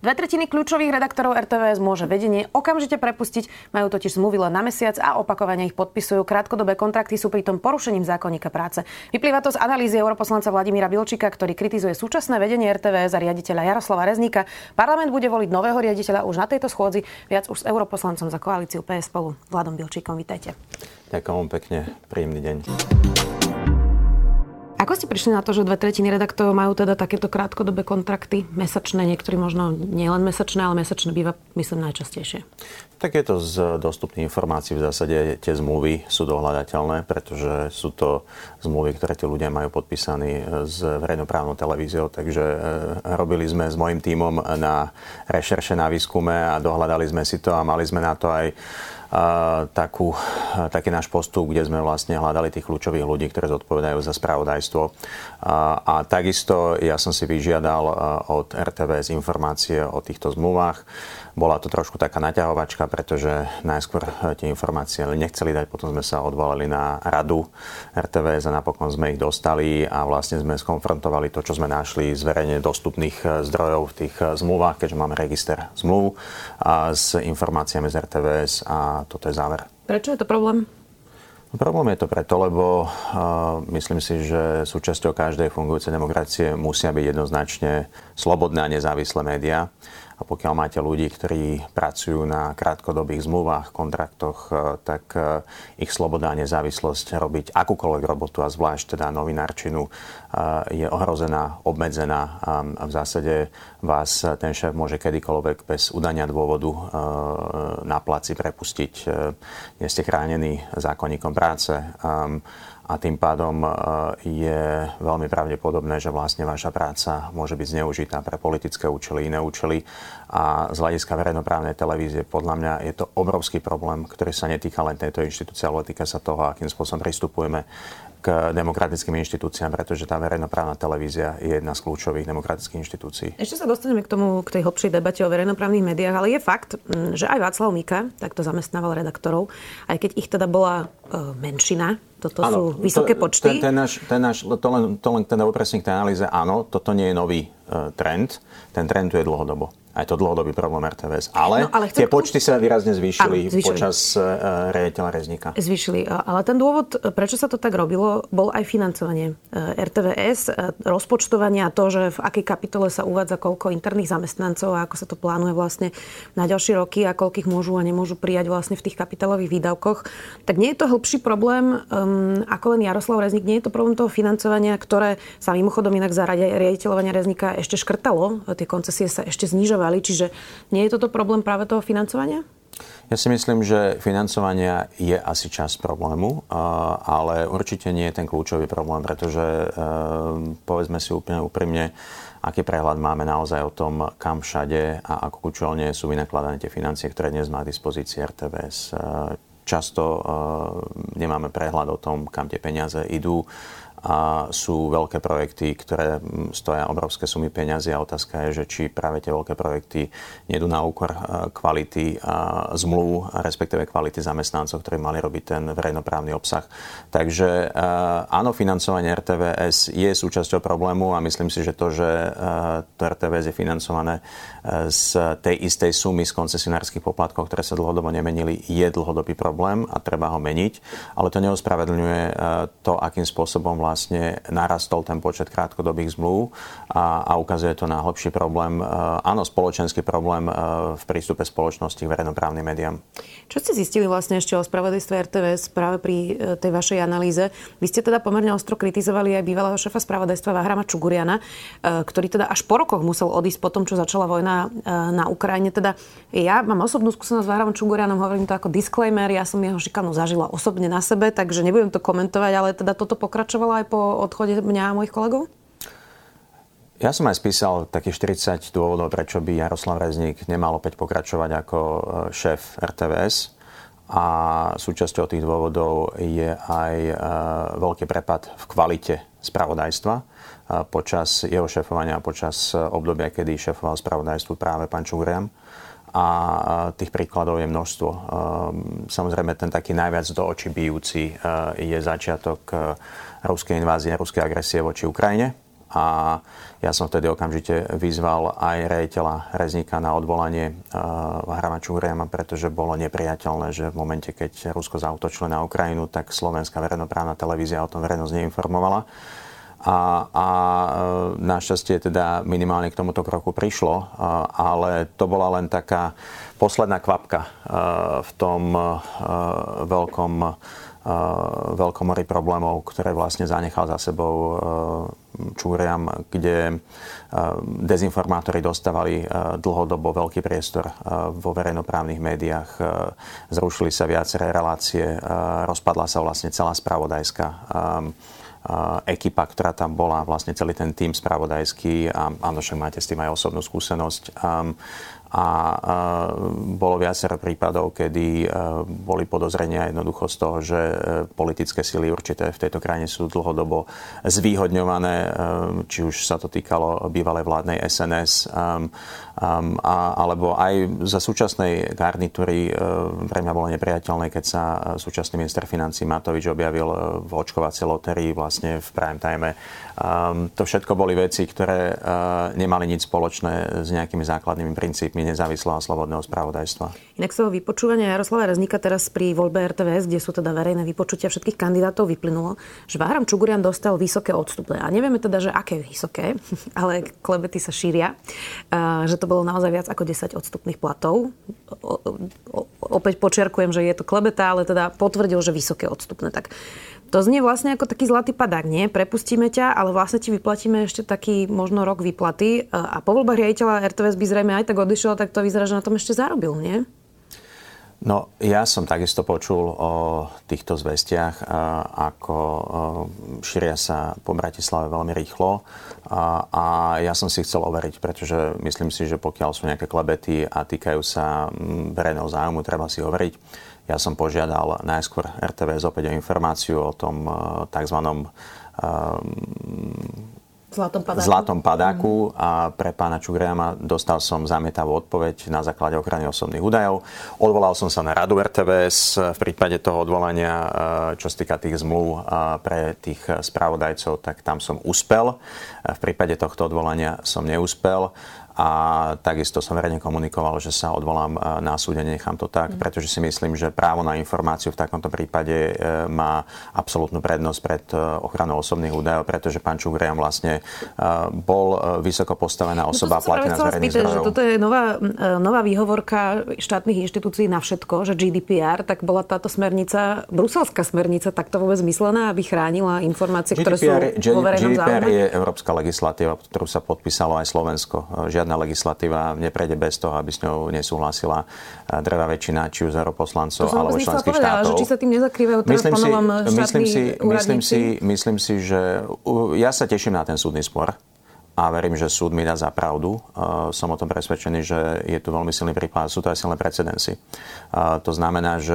2/3 kľúčových redaktorov RTVS môže vedenie okamžite prepustiť, majú totiž zmluvy len na mesiac a opakovane ich podpisujú. Krátkodobé kontrakty sú pritom porušením zákonníka práce. Vyplýva to z analýzy europoslanca Vladimíra Bilčíka, ktorý kritizuje súčasné vedenie RTVS a riaditeľa Jaroslava Rezníka. Parlament bude voliť nového riaditeľa už na tejto schôdzi, viac už s europoslancom za koalíciu PS spolu Vladom Bilčíkom. Vitajte. Ďakujem pekne, príjemný deň. Ako ste prišli na to, že 2/3 redaktorov majú teda takéto krátkodobé kontrakty, mesačné, niektorí možno nielen mesačné, ale mesačné býva, myslím, najčastejšie? Tak je to z dostupných informácií v zásade. Tie zmluvy sú dohľadateľné, pretože sú to zmluvy, ktoré tie ľudia majú podpísané s verejnoprávnou televíziou, takže robili sme s mojím tímom na rešerše, na výskume a dohľadali sme si to a mali sme na to aj taký náš postup, kde sme vlastne hľadali tých kľúčových ľudí, ktorí zodpovedajú za spravodajstvo. A takisto ja som si vyžiadal od RTVS informácie o týchto zmluvách. Bola to trošku taká naťahovačka, pretože najskôr tie informácie nechceli dať, potom sme sa odvolali na radu RTVS a napokon sme ich dostali a vlastne sme skonfrontovali to, čo sme našli z verejne dostupných zdrojov v tých zmluvách, keďže máme register zmluv, a s informáciami z RTVS a toto je záver. Prečo je to problém? Problém je to preto, lebo myslím si, že súčasťou každej fungujúcej demokracie musia byť jednoznačne slobodné a nezávislé médiá. A pokiaľ máte ľudí, ktorí pracujú na krátkodobých zmluvách, kontraktoch, tak ich sloboda a nezávislosť robiť akúkoľvek robotu, a zvlášť teda novinárčinu, je ohrozená, obmedzená a v zásade vás ten šéf môže kedykoľvek bez udania dôvodu na placi prepustiť. Nie ste chránení zákonníkom práce a tým pádom je veľmi pravdepodobné, že vlastne vaša práca môže byť zneužitá pre politické účely, iné účely. A z hľadiska verejnoprávnej televízie podľa mňa je to obrovský problém, ktorý sa netýka len tejto inštitúcie, ale týka sa toho, akým spôsobom pristupujeme k demokratickým inštitúciám, pretože tá verejnoprávna televízia je jedna z kľúčových demokratických inštitúcií. Ešte sa dostaneme k tomu, k tej hlbšej debate o verejnoprávnych médiách, ale je fakt, že aj Václav Mika takto zamestnával redaktorov, aj keď ich teda bola menšina. Toto áno, sú vysoké počty. To len teda upresním k tej analýze. Áno, toto nie je nový trend. Ten trend tu je dlhodobo. Aj to dlhodobý problém RTVS. Ale tie počty sa výrazne zvýšili. Počas riaditeľa Rezníka. Zvýšili. Ale ten dôvod, prečo sa to tak robilo, bol aj financovanie RTVS, rozpočtovanie a to, že v akej kapitole sa uvádza koľko interných zamestnancov a ako sa to plánuje vlastne na ďalšie roky a koľkých môžu a nemôžu prijať vlastne v tých kapitálových výdavkoch. Tak nie je to hlbší problém, ako len Jaroslav Rezník. Nie je to problém toho financovania, ktoré sa mimochodom inak za riaditeľovania Rezníka ešte škrtalo. Tie koncesie sa ešte znižovali. Čiže nie je toto problém práve toho financovania? Ja si myslím, že financovania je asi časť problému, ale určite nie je ten kľúčový problém, pretože povedzme si úplne úprimne, aký prehľad máme naozaj o tom, kam všade a ako kľúčovne sú vynakladané tie financie, ktoré dnes má k dispozícii RTVS. Často nemáme prehľad o tom, kam tie peniaze idú. A sú veľké projekty, ktoré stoja obrovské sumy peňazí a otázka je, že či práve tie veľké projekty nejdú na úkor kvality zmluv, respektíve kvality zamestnancov, ktorí mali robiť ten verejnoprávny obsah. Takže áno, financovanie RTVS je súčasťou problému a myslím si, že to RTVS je financované z tej istej sumy z koncesionárskych poplatkov, ktoré sa dlhodobo nemenili, je dlhodobý problém a treba ho meniť, ale to neospravedlňuje to, akým spôsobom vlastne narastol ten počet krátkodobých zmluv a ukazuje to na hlbší problém, áno, spoločenský problém v prístupe spoločnosti k verejnoprávnym médiám. Čo ste zistili vlastne ešte o spravodajstve RTVS práve pri tej vašej analýze? Vy ste teda pomerne ostro kritizovali aj bývalého šéfa spravodajstva Váhrama Čuguriana, ktorý teda až po rokoch musel odísť po tom, čo začala vojna na Ukrajine. Teda ja mám osobnú skúsenosť s Váhramom Čugurianom, hovorím to ako disclaimer, ja som jeho šikanu zažila osobne na sebe, takže nebudem to komentovať, ale teda toto pokračovalo aj po odchode mňa a mojich kolegov? Ja som aj spísal takých 40 dôvodov, prečo by Jaroslav Rezník nemal opäť pokračovať ako šéf RTVS. A súčasťou tých dôvodov je aj veľký prepad v kvalite spravodajstva počas jeho šéfovania, počas obdobia, kedy šéfoval spravodajstvu práve pán Čugurian. A tých príkladov je množstvo. Samozrejme, ten taký najviac do očí bijúci je začiatok ruskej invázie, ruskej agresie voči Ukrajine. A ja som vtedy okamžite vyzval aj riaditeľa Rezníka na odvolanie Váhrama Čuguriana, pretože bolo nepriateľné, že v momente, keď Rusko zaútočilo na Ukrajinu, tak slovenská verejnoprávna televízia o tom verejnosť neinformovala. A našťastie teda minimálne k tomuto kroku prišlo, ale to bola len taká posledná kvapka v tom veľkom mori problémov, ktoré vlastne zanechal za sebou Čugurian, kde dezinformátori dostávali dlhodobo veľký priestor vo verejnoprávnych médiách, zrušili sa viaceré relácie, rozpadla sa vlastne celá spravodajská ekipa, ktorá tam bola, vlastne celý ten tím spravodajský, a áno, však máte s tým aj osobnú skúsenosť. A bolo viacero prípadov, kedy boli podozrenia jednoducho z toho, že politické sily určité v tejto krajine sú dlhodobo zvýhodňované, či už sa to týkalo bývalej vládnej SNS, alebo aj za súčasnej garnitúry. Pre mňa bolo nepriateľné, keď sa súčasný minister financí Matovič objavil v očkovacej lotérii vlastne v prime time. To všetko boli veci, ktoré nemali nič spoločné s nejakými základnými princípmi nezávislého a slobodného spravodajstva. Inak sa vypočúvania Jaroslava Rezníka teraz pri voľbe RTVS, kde sú teda verejné vypočutia všetkých kandidátov, vyplynulo, že Váhram Čugurian dostal vysoké odstupné. A nevieme teda, že aké vysoké, ale klebety sa šíria, že to bolo naozaj viac ako 10 odstupných platov. Opäť počiarkujem, že je to klebeta, ale teda potvrdil, že vysoké odstupné. Tak to znie vlastne ako taký zlatý padák, nie? Prepustíme ťa, ale vlastne ti vyplatíme ešte taký možno rok výplaty. A po voľbách riaditeľa RTVS by zrejme aj tak odišiel, tak to vyzerá, že na tom ešte zarobil, nie? No, ja som takisto počul o týchto zvestiach, ako šíria sa po Bratislave veľmi rýchlo. A ja som si chcel overiť, pretože myslím si, že pokiaľ sú nejaké klebety a týkajú sa verejného záujmu, treba si overiť. Ja som požiadal najskôr RTVS opäť o informáciu o tom tzv. Zlatom padáku a pre pána Čuguriana dostal som zamietavú odpoveď na základe ochrany osobných údajov. Odvolal som sa na radu RTVS v prípade toho odvolania, čo sa týka tých zmluv pre tých spravodajcov, tak tam som uspel. V prípade tohto odvolania som neúspel. A takisto som verejne komunikoval, že sa odvolám na súde, nechám to tak, pretože si myslím, že právo na informáciu v takomto prípade má absolútnu prednosť pred ochranou osobných údajov, pretože pán Čugurian vlastne bol vysoko postavená osoba, platená z verejných zdrojov. Toto je nová výhovorka štátnych inštitúcií na všetko, že GDPR, tak bola táto smernica, bruselská smernica, takto vôbec myslená, aby chránila informácie, ktoré sú vo verejnom záujme? GDPR je európska legislatíva, ktorú sa podpísalo aj Slovensko. Žiadna legislatíva neprejde bez toho, aby s ňou nesúhlasila drvá väčšina, či už europoslancov alebo členských štátov. Či sa tým nezakrývajú telefonom štátni úradníci? Myslím si, že ja sa teším na ten súdny spor a verím, že súd mi dá za pravdu. Som o tom presvedčený, že je tu veľmi silný prípad. Sú to aj silné precedensy. To znamená, že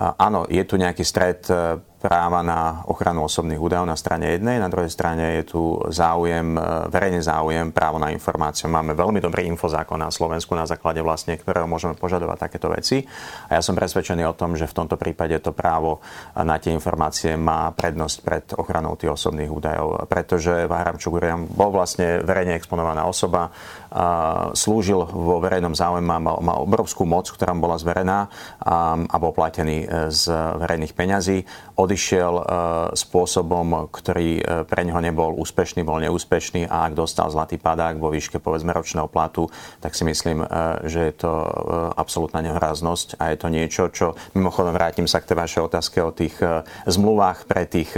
áno, je tu nejaký stret práva na ochranu osobných údajov na strane jednej, na druhej strane je tu záujem, verejný záujem, právo na informáciu. Máme veľmi dobrý infozákon na Slovensku, na základe vlastne, ktorého môžeme požadovať takéto veci. A ja som presvedčený o tom, že v tomto prípade to právo na tie informácie má prednosť pred ochranou tých osobných údajov, pretože Váhram Čugurian bol vlastne verejne exponovaná osoba, slúžil vo verejnom záujme, má obrovskú moc, ktorá bola zverená a bol platený z verejných peňazí. Odišiel spôsobom, ktorý pre neho nebol úspešný, bol neúspešný, a ak dostal zlatý padák vo výške povedzme ročného platu, tak si myslím, že je to absolútna nehoráznosť a je to niečo, čo mimochodom, vrátim sa k tej vašej otázke o tých zmluvách pre tých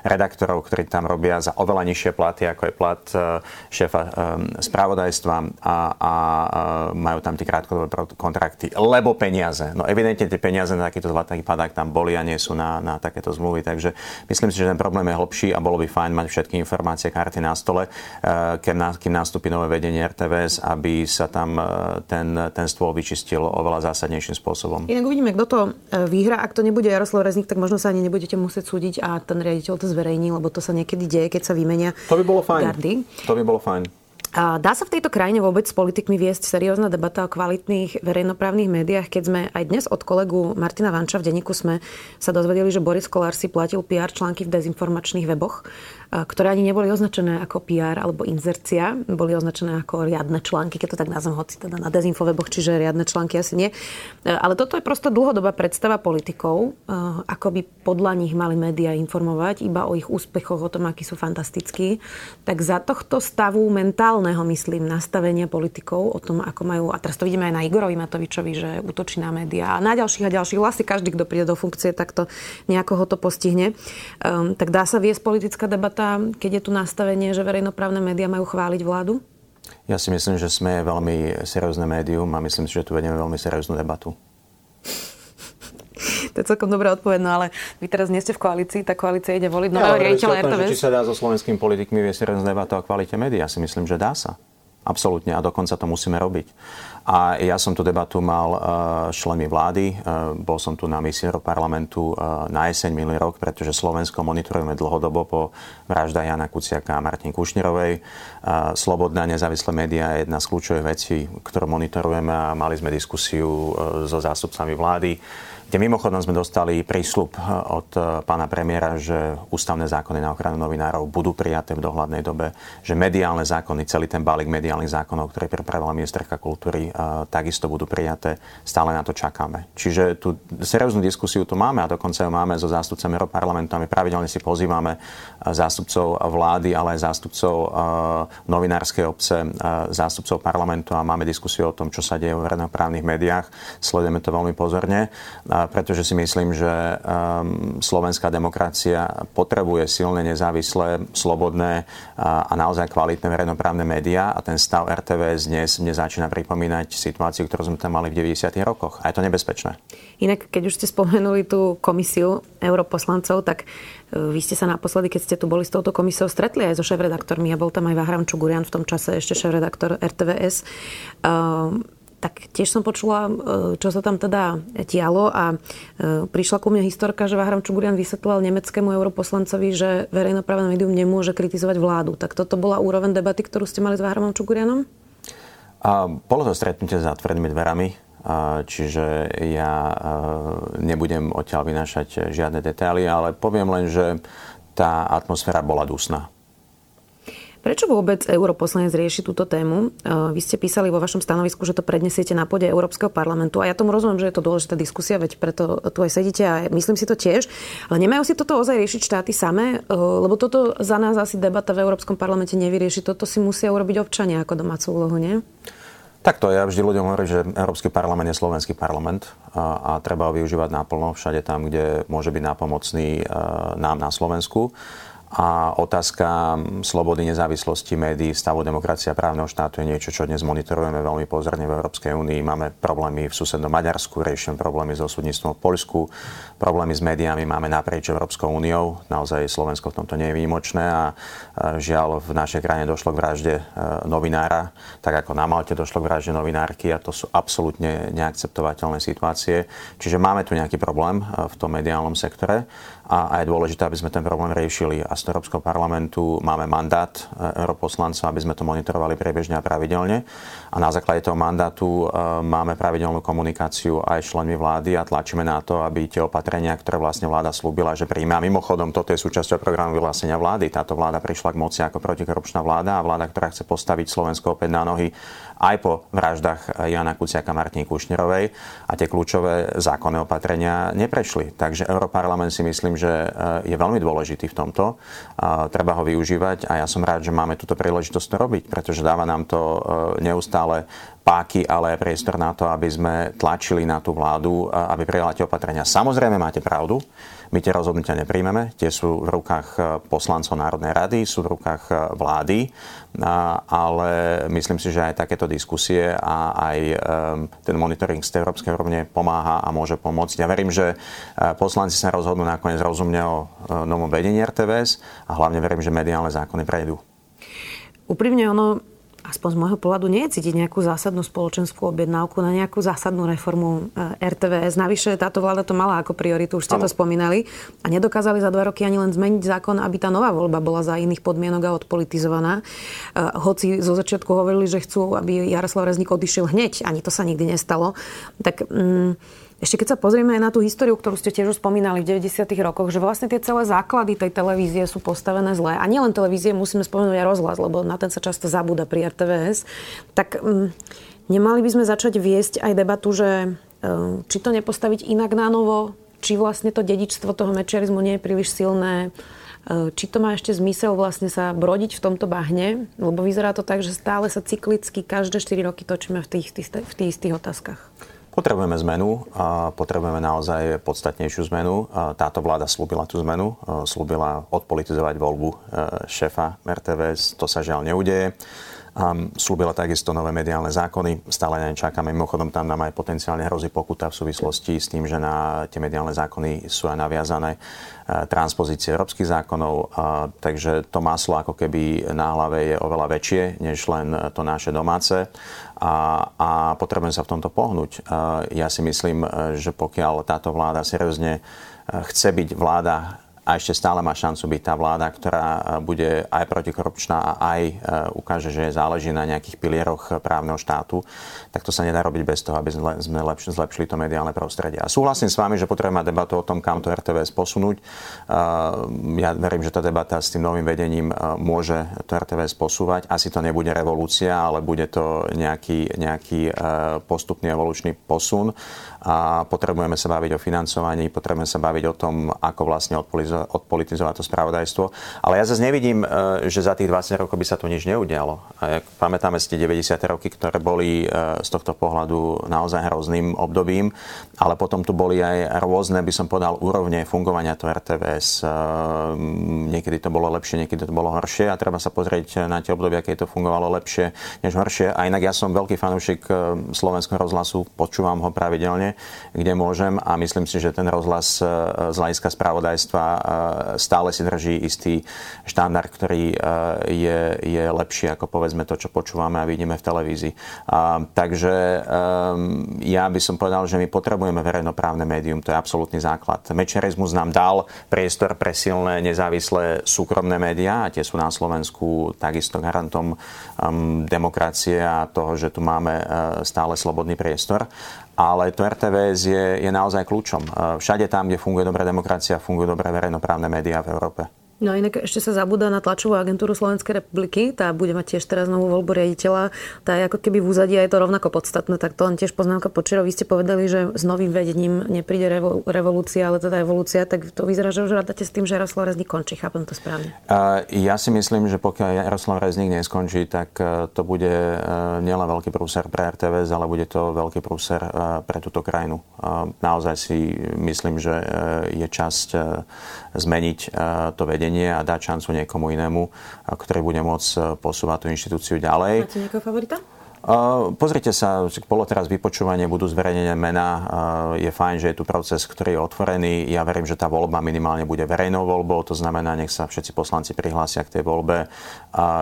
redaktorov, ktorí tam robia za oveľa nižšie platy, ako je plat šéfa spravodajstva a majú tam tie krátkodobé kontrakty, lebo peniaze. No evidentne tie peniaze na takýto zlatý prípadách tam boli a nie sú na takéto zmluvy. Takže myslím si, že ten problém je hlbší a bolo by fajn mať všetky informácie, karty na stole, kým nastúpi nové vedenie RTVS, aby sa tam ten stôl vyčistil oveľa zásadnejším spôsobom. Inak uvidíme, kto to vyhrá. Ak to nebude Jaroslav Rezník, tak možno sa ani nebudete musieť súdiť a ten riaditeľ to zverejní, lebo to sa niekedy deje, keď sa vymenia gardy. To by bolo fajn. Dá sa v tejto krajine vôbec s politikmi viesť seriózna debata o kvalitných verejnoprávnych médiách, keď sme aj dnes od kolegu Martina Vanča v denníku SME sa dozvedeli, že Boris Kollár si platil PR články v dezinformačných weboch, ktoré ani neboli označené ako PR alebo inzercia, boli označené ako riadne články, keď to tak nazvem, hoci teda na dezinfoweboch, čiže riadne články asi nie. Ale toto je prosto dlhodobá predstava politikov, ako by podľa nich mali médiá informovať iba o ich úspechoch, o tom, akí sú fantastickí. Tak za tohto stavu mentálne myslím, nastavenia politikov o tom, ako majú, a teraz to vidíme aj na Igorovi Matovičovi, že útočí na médiá a ďalších vlastne každý, kto príde do funkcie, tak to nejako ho to postihne. Tak dá sa viesť politická debata, keď je tu nastavenie, že verejnoprávne médiá majú chváliť vládu? Ja si myslím, že SME je veľmi seriózne médium a myslím si, že tu vedieme veľmi serióznu debatu. To je celkom dobrá odpoveď, no ale vy teraz nie ste v koalícii, tá koalícia ide voliť nového riaditeľa RTVS. Či sa dá so slovenskými politikmi viesť serióznu debatu o kvalite médií? Ja si myslím, že dá sa. Absolútne a dokonca to musíme robiť. A ja som tú debatu mal s členmi vlády, bol som tu na misii parlamentu na jeseň minulý rok, pretože Slovensko monitorujeme dlhodobo po vraždách Jána Kuciaka a Martiny Kušnírovej. Slobodná nezávislá média je jedna z kľúčových vecí, ktorú monitorujeme a mali sme diskusiu so zástupcami vlády, kde mimochodom sme dostali prísľub od pána premiéra, že ústavné zákony na ochranu novinárov budú prijaté v dohľadnej dobe, že mediálne zákony, celý ten balík mediálnych zákonov, ktoré pripravila ministerka kultúry, takisto budú prijaté. Stále na to čakáme. Čiže tú serióznu diskusiu tu máme a dokonca ju máme so zástupcami Europarlamentu a my pravidelne si pozývame zástupcov vlády, ale aj zástupcov novinárskej obce, zástupcov parlamentu a máme diskusiu o tom, čo sa deje v verejnoprávnych médiách. Sledujeme to veľmi pozorne, pretože si myslím, že slovenská demokracia potrebuje silne, nezávislé, slobodné a naozaj kvalitné verejnoprávne médiá a ten stav RTVS dnes mne začína pripomínať situáciu, ktorú sme tam mali v 90. rokoch. A je to nebezpečné. Inak, keď už ste spomenuli tú komisiu europoslancov, tak vy ste sa naposledy, keď ste tu boli s touto komisiou, stretli aj so šéfredaktormi. Ja bol tam aj Váhram Čugurian, v tom čase ešte šéfredaktor RTVS. Tak tiež som počula, čo sa tam teda dialo a prišla ku mne historka, že Váhram Čugurian vysvetlil nemeckému europoslancovi, že verejnoprávne médium nemôže kritizovať vládu. Tak toto bola úroveň debaty, ktorú ste mali s Váhramom Čugurianom? Bolo to stretnutie za otvorenými dverami, čiže ja nebudem odtiaľ vynášať žiadne detaily, ale poviem len, že tá atmosféra bola dusná. Prečo vôbec europoslanec rieši túto tému? Vy ste písali vo vašom stanovisku, že to prednesiete na pôde Európskeho parlamentu a ja tomu rozumiem, že je to dôležitá diskusia, veď preto tu aj sedíte a myslím si to tiež, ale nemajú si toto ozaj riešiť štáty samé, lebo toto za nás asi debata v Európskom parlamente nevyrieši, toto si musia urobiť občania ako domácu úlohu, nie? Takto, ja vždy ľuďom hovorím, že Európsky parlament je slovenský parlament a treba ho využívať naplno všade tam, kde môže byť nápomocný nám na Slovensku. A otázka slobody, nezávislosti médií, stavu demokracie a právneho štátu je niečo, čo dnes monitorujeme veľmi pozorne v Európskej únii. Máme problémy v susednom Maďarsku, riešime problémy so súdnictvom v Poľsku, problémy s médiami máme naprieč Európskou úniou. Naozaj Slovensko v tomto nie je výnimočné a žiaľ v našej krajine došlo k vražde novinára, tak ako na Malte došlo k vražde novinárky a to sú absolútne neakceptovateľné situácie. Čiže máme tu nejaký problém v tom mediálnom sektore a je dôležité, aby sme ten problém riešili. A z Európskeho parlamentu máme mandát europoslancov, aby sme to monitorovali priebežne a pravidelne. A na základe toho mandátu máme pravidelnú komunikáciu aj s členmi vlády a tlačíme na to, aby tie opatrenia, ktoré vlastne vláda slúbila, že príjme. A mimochodom, toto je súčasťou programu vyhlásenia vlády. Táto vláda prišla k moci ako protikorupčná vláda a vláda, ktorá chce postaviť Slovensko opäť na nohy aj po vraždách Jána Kuciaka a Martiny Kušnírovej a tie kľúčové zákonné opatrenia neprešli. Takže Europarlament si myslím, že je veľmi dôležitý v tomto. Treba ho využívať a ja som rád, že máme túto príležitosť to robiť, pretože dáva nám to neustále páky, ale aj priestor na to, aby sme tlačili na tú vládu, aby prijala tie opatrenia. Samozrejme, máte pravdu, my tie rozhodnutia nepríjmeme, tie sú v rukách poslancov Národnej rady, sú v rukách vlády, ale myslím si, že aj takéto diskusie a aj ten monitoring z európskej úrovne pomáha a môže pomôcť. Ja verím, že poslanci sa rozhodnú nakoniec rozumne o novom vedení RTVS a hlavne verím, že mediálne zákony prejdú. Úprimne ono, aspoň z môjho pohľadu, nie je cítiť nejakú zásadnú spoločenskú objednávku na nejakú zásadnú reformu RTVS. Navyše táto vláda to mala ako prioritu, už ste to spomínali. A nedokázali za 2 roky ani len zmeniť zákon, aby tá nová voľba bola za iných podmienok a odpolitizovaná. Hoci zo začiatku hovorili, že chcú, aby Jaroslav Rezník odišiel hneď. Ani to sa nikdy nestalo. Tak ešte keď sa pozrieme aj na tú históriu, ktorú ste tiež už spomínali v 90. rokoch, že vlastne tie celé základy tej televízie sú postavené zle. A nielen televízie, musíme spomenúť aj rozhlas, lebo na ten sa často zabúda pri RTVS. Tak nemali by sme začať viesť aj debatu, že či to nepostaviť inak na novo, či vlastne to dedičstvo toho mečiarizmu nie je príliš silné, či to má ešte zmysel vlastne sa brodiť v tomto bahne, lebo vyzerá to tak, že stále sa cyklicky každé 4 roky točíme v tých istých otázkach. Potrebujeme zmenu, potrebujeme naozaj podstatnejšiu zmenu. Táto vláda slúbila tú zmenu, slúbila odpolitizovať voľbu šéfa RTVS, to sa žiaľ neudeje. Slúbila takisto nové mediálne zákony, stále na ne čakáme. Mimochodom, tam nám aj potenciálne hrozí pokuta v súvislosti s tým, že na tie mediálne zákony sú aj naviazané transpozície európskych zákonov, takže to maslo ako keby na hlave je oveľa väčšie, než len to naše domáce a potrebujem sa v tomto pohnúť. Ja si myslím, že pokiaľ táto vláda seriózne chce byť vláda a ešte stále má šancu byť tá vláda, ktorá bude aj protikorupčná a aj ukáže, že záleží na nejakých pilieroch právneho štátu, tak to sa nedá robiť bez toho, aby sme zlepšili to mediálne prostredie. A súhlasím s vami, že potrebujeme debatu o tom, kam to RTVS posunúť. Ja verím, že tá debata s tým novým vedením môže to RTVS posúvať. Asi to nebude revolúcia, ale bude to nejaký postupný evolučný posun. A potrebujeme sa baviť o financovaní, potrebujeme sa baviť o tom, ako vlastne odpolitizovať to spravodajstvo. Ale ja zase nevidím, že za tých 20 rokov by sa tu nič neudialo. A pamätáme si tie 90. roky, ktoré boli z tohto pohľadu naozaj hrozným obdobím, ale potom tu boli aj rôzne, by som podal, úrovne fungovania to RTVS. Niekedy to bolo lepšie, niekedy to bolo horšie a treba sa pozrieť na tie obdobia, keď to fungovalo lepšie než horšie. A inak ja som veľký fanúšik slovenského rozhlasu, počúvam ho pravidelne, kde môžem a myslím si, že ten rozhlas z hľadiska spravodajstva stále si drží istý štandard, ktorý je lepší ako povedzme to, čo počúvame a vidíme v televízii. Takže ja by som povedal, že my potrebujeme verejnoprávne médium, to je absolútny základ. Mečiarizmus nám dal priestor pre silné, nezávislé súkromné médiá a tie sú na Slovensku takisto garantom demokracie a toho, že tu máme stále slobodný priestor. Ale to RTVS je naozaj kľúčom. Všade tam, kde funguje dobrá demokracia, fungujú dobré verejnoprávne médiá v Európe. No a inak ešte sa zabúda na tlačovú agentúru Slovenskej republiky. Tá bude mať tiež teraz novú voľbu riaditeľa. Tá je ako keby v úzadí a je to rovnako podstatné. Tak to len tiež poznámka Počerov. Vy ste povedali, že s novým vedením nepríde revolúcia, ale teda evolúcia. Tak to vyzerá, že už rádate s tým, že Jaroslav Rezník končí. Chápem to správne. Ja si myslím, že pokiaľ Jaroslav Rezník neskončí, tak to bude nielen veľký prúser pre RTVS, ale bude to veľký prúser pre túto krajinu. Naozaj si myslím, že je časť zmeniť to vedenie a dá šancu niekomu inému, ktorý bude môcť posúvať tú inštitúciu ďalej. Máte nejakého favorita? Pozrite sa, bolo teraz vypočúvanie, budú zverejnené mená, je fajn, že je tu proces, ktorý je otvorený. Ja verím, že tá voľba minimálne bude verejnou voľbou, to znamená, nech sa všetci poslanci prihlásia k tej voľbe.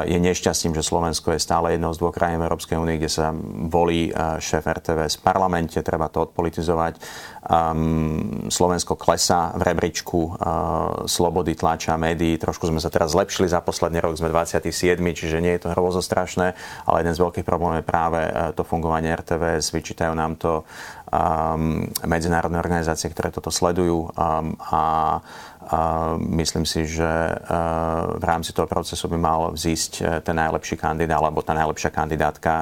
Je nešťastím, že Slovensko je stále jednou z 2 krajín Európskej únie, kde sa volí šéf RTVS v parlamente, treba to odpolitizovať. Slovensko klesá v rebríčku slobody tlača, médií, trošku sme sa teraz zlepšili, za posledný rok sme 27, čiže nie je to hrôzostrašné, ale jeden z veľkých problémov práve to fungovanie RTVS, vyčítajú nám to medzinárodné organizácie, ktoré toto sledujú a myslím si, že v rámci toho procesu by mal vzísť ten najlepší kandidát alebo tá najlepšia kandidátka.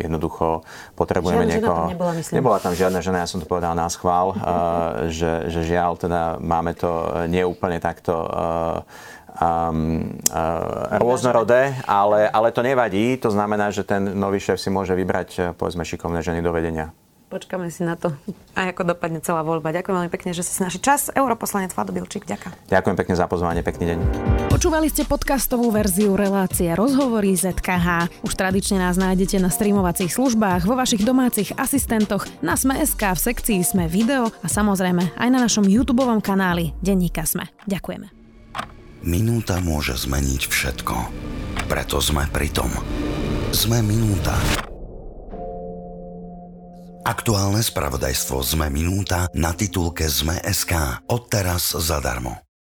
Jednoducho potrebujeme niekoho... Tam nebola, myslím. Nebola tam žiadna žena, ja som to povedal na schvál, že žiaľ, teda máme to neúplne takto... rôznorodé, ale to nevadí. To znamená, že ten nový šéf si môže vybrať, povedzme, šikovné ženy do vedenia. Počkáme si na to, aj ako dopadne celá voľba. Ďakujem veľmi pekne, že ste si našli čas. Europoslanec Vladimír Bilčík, ďakujem. Ďakujem pekne za pozvanie, pekný deň. Počúvali ste podcastovú verziu relácie Rozhovory ZKH. Už tradične nás nájdete na streamovacích službách, vo vašich domácich asistentoch, na Sme.sk, v sekcii Sme video a samozrejme aj na našom YouTubeovom kanáli Denníka Sme. Ďakujeme. Minúta môže zmeniť všetko. Preto sme pritom. Sme minúta. Aktuálne spravodajstvo Sme minúta na titulke Sme.sk. Odteraz zadarmo.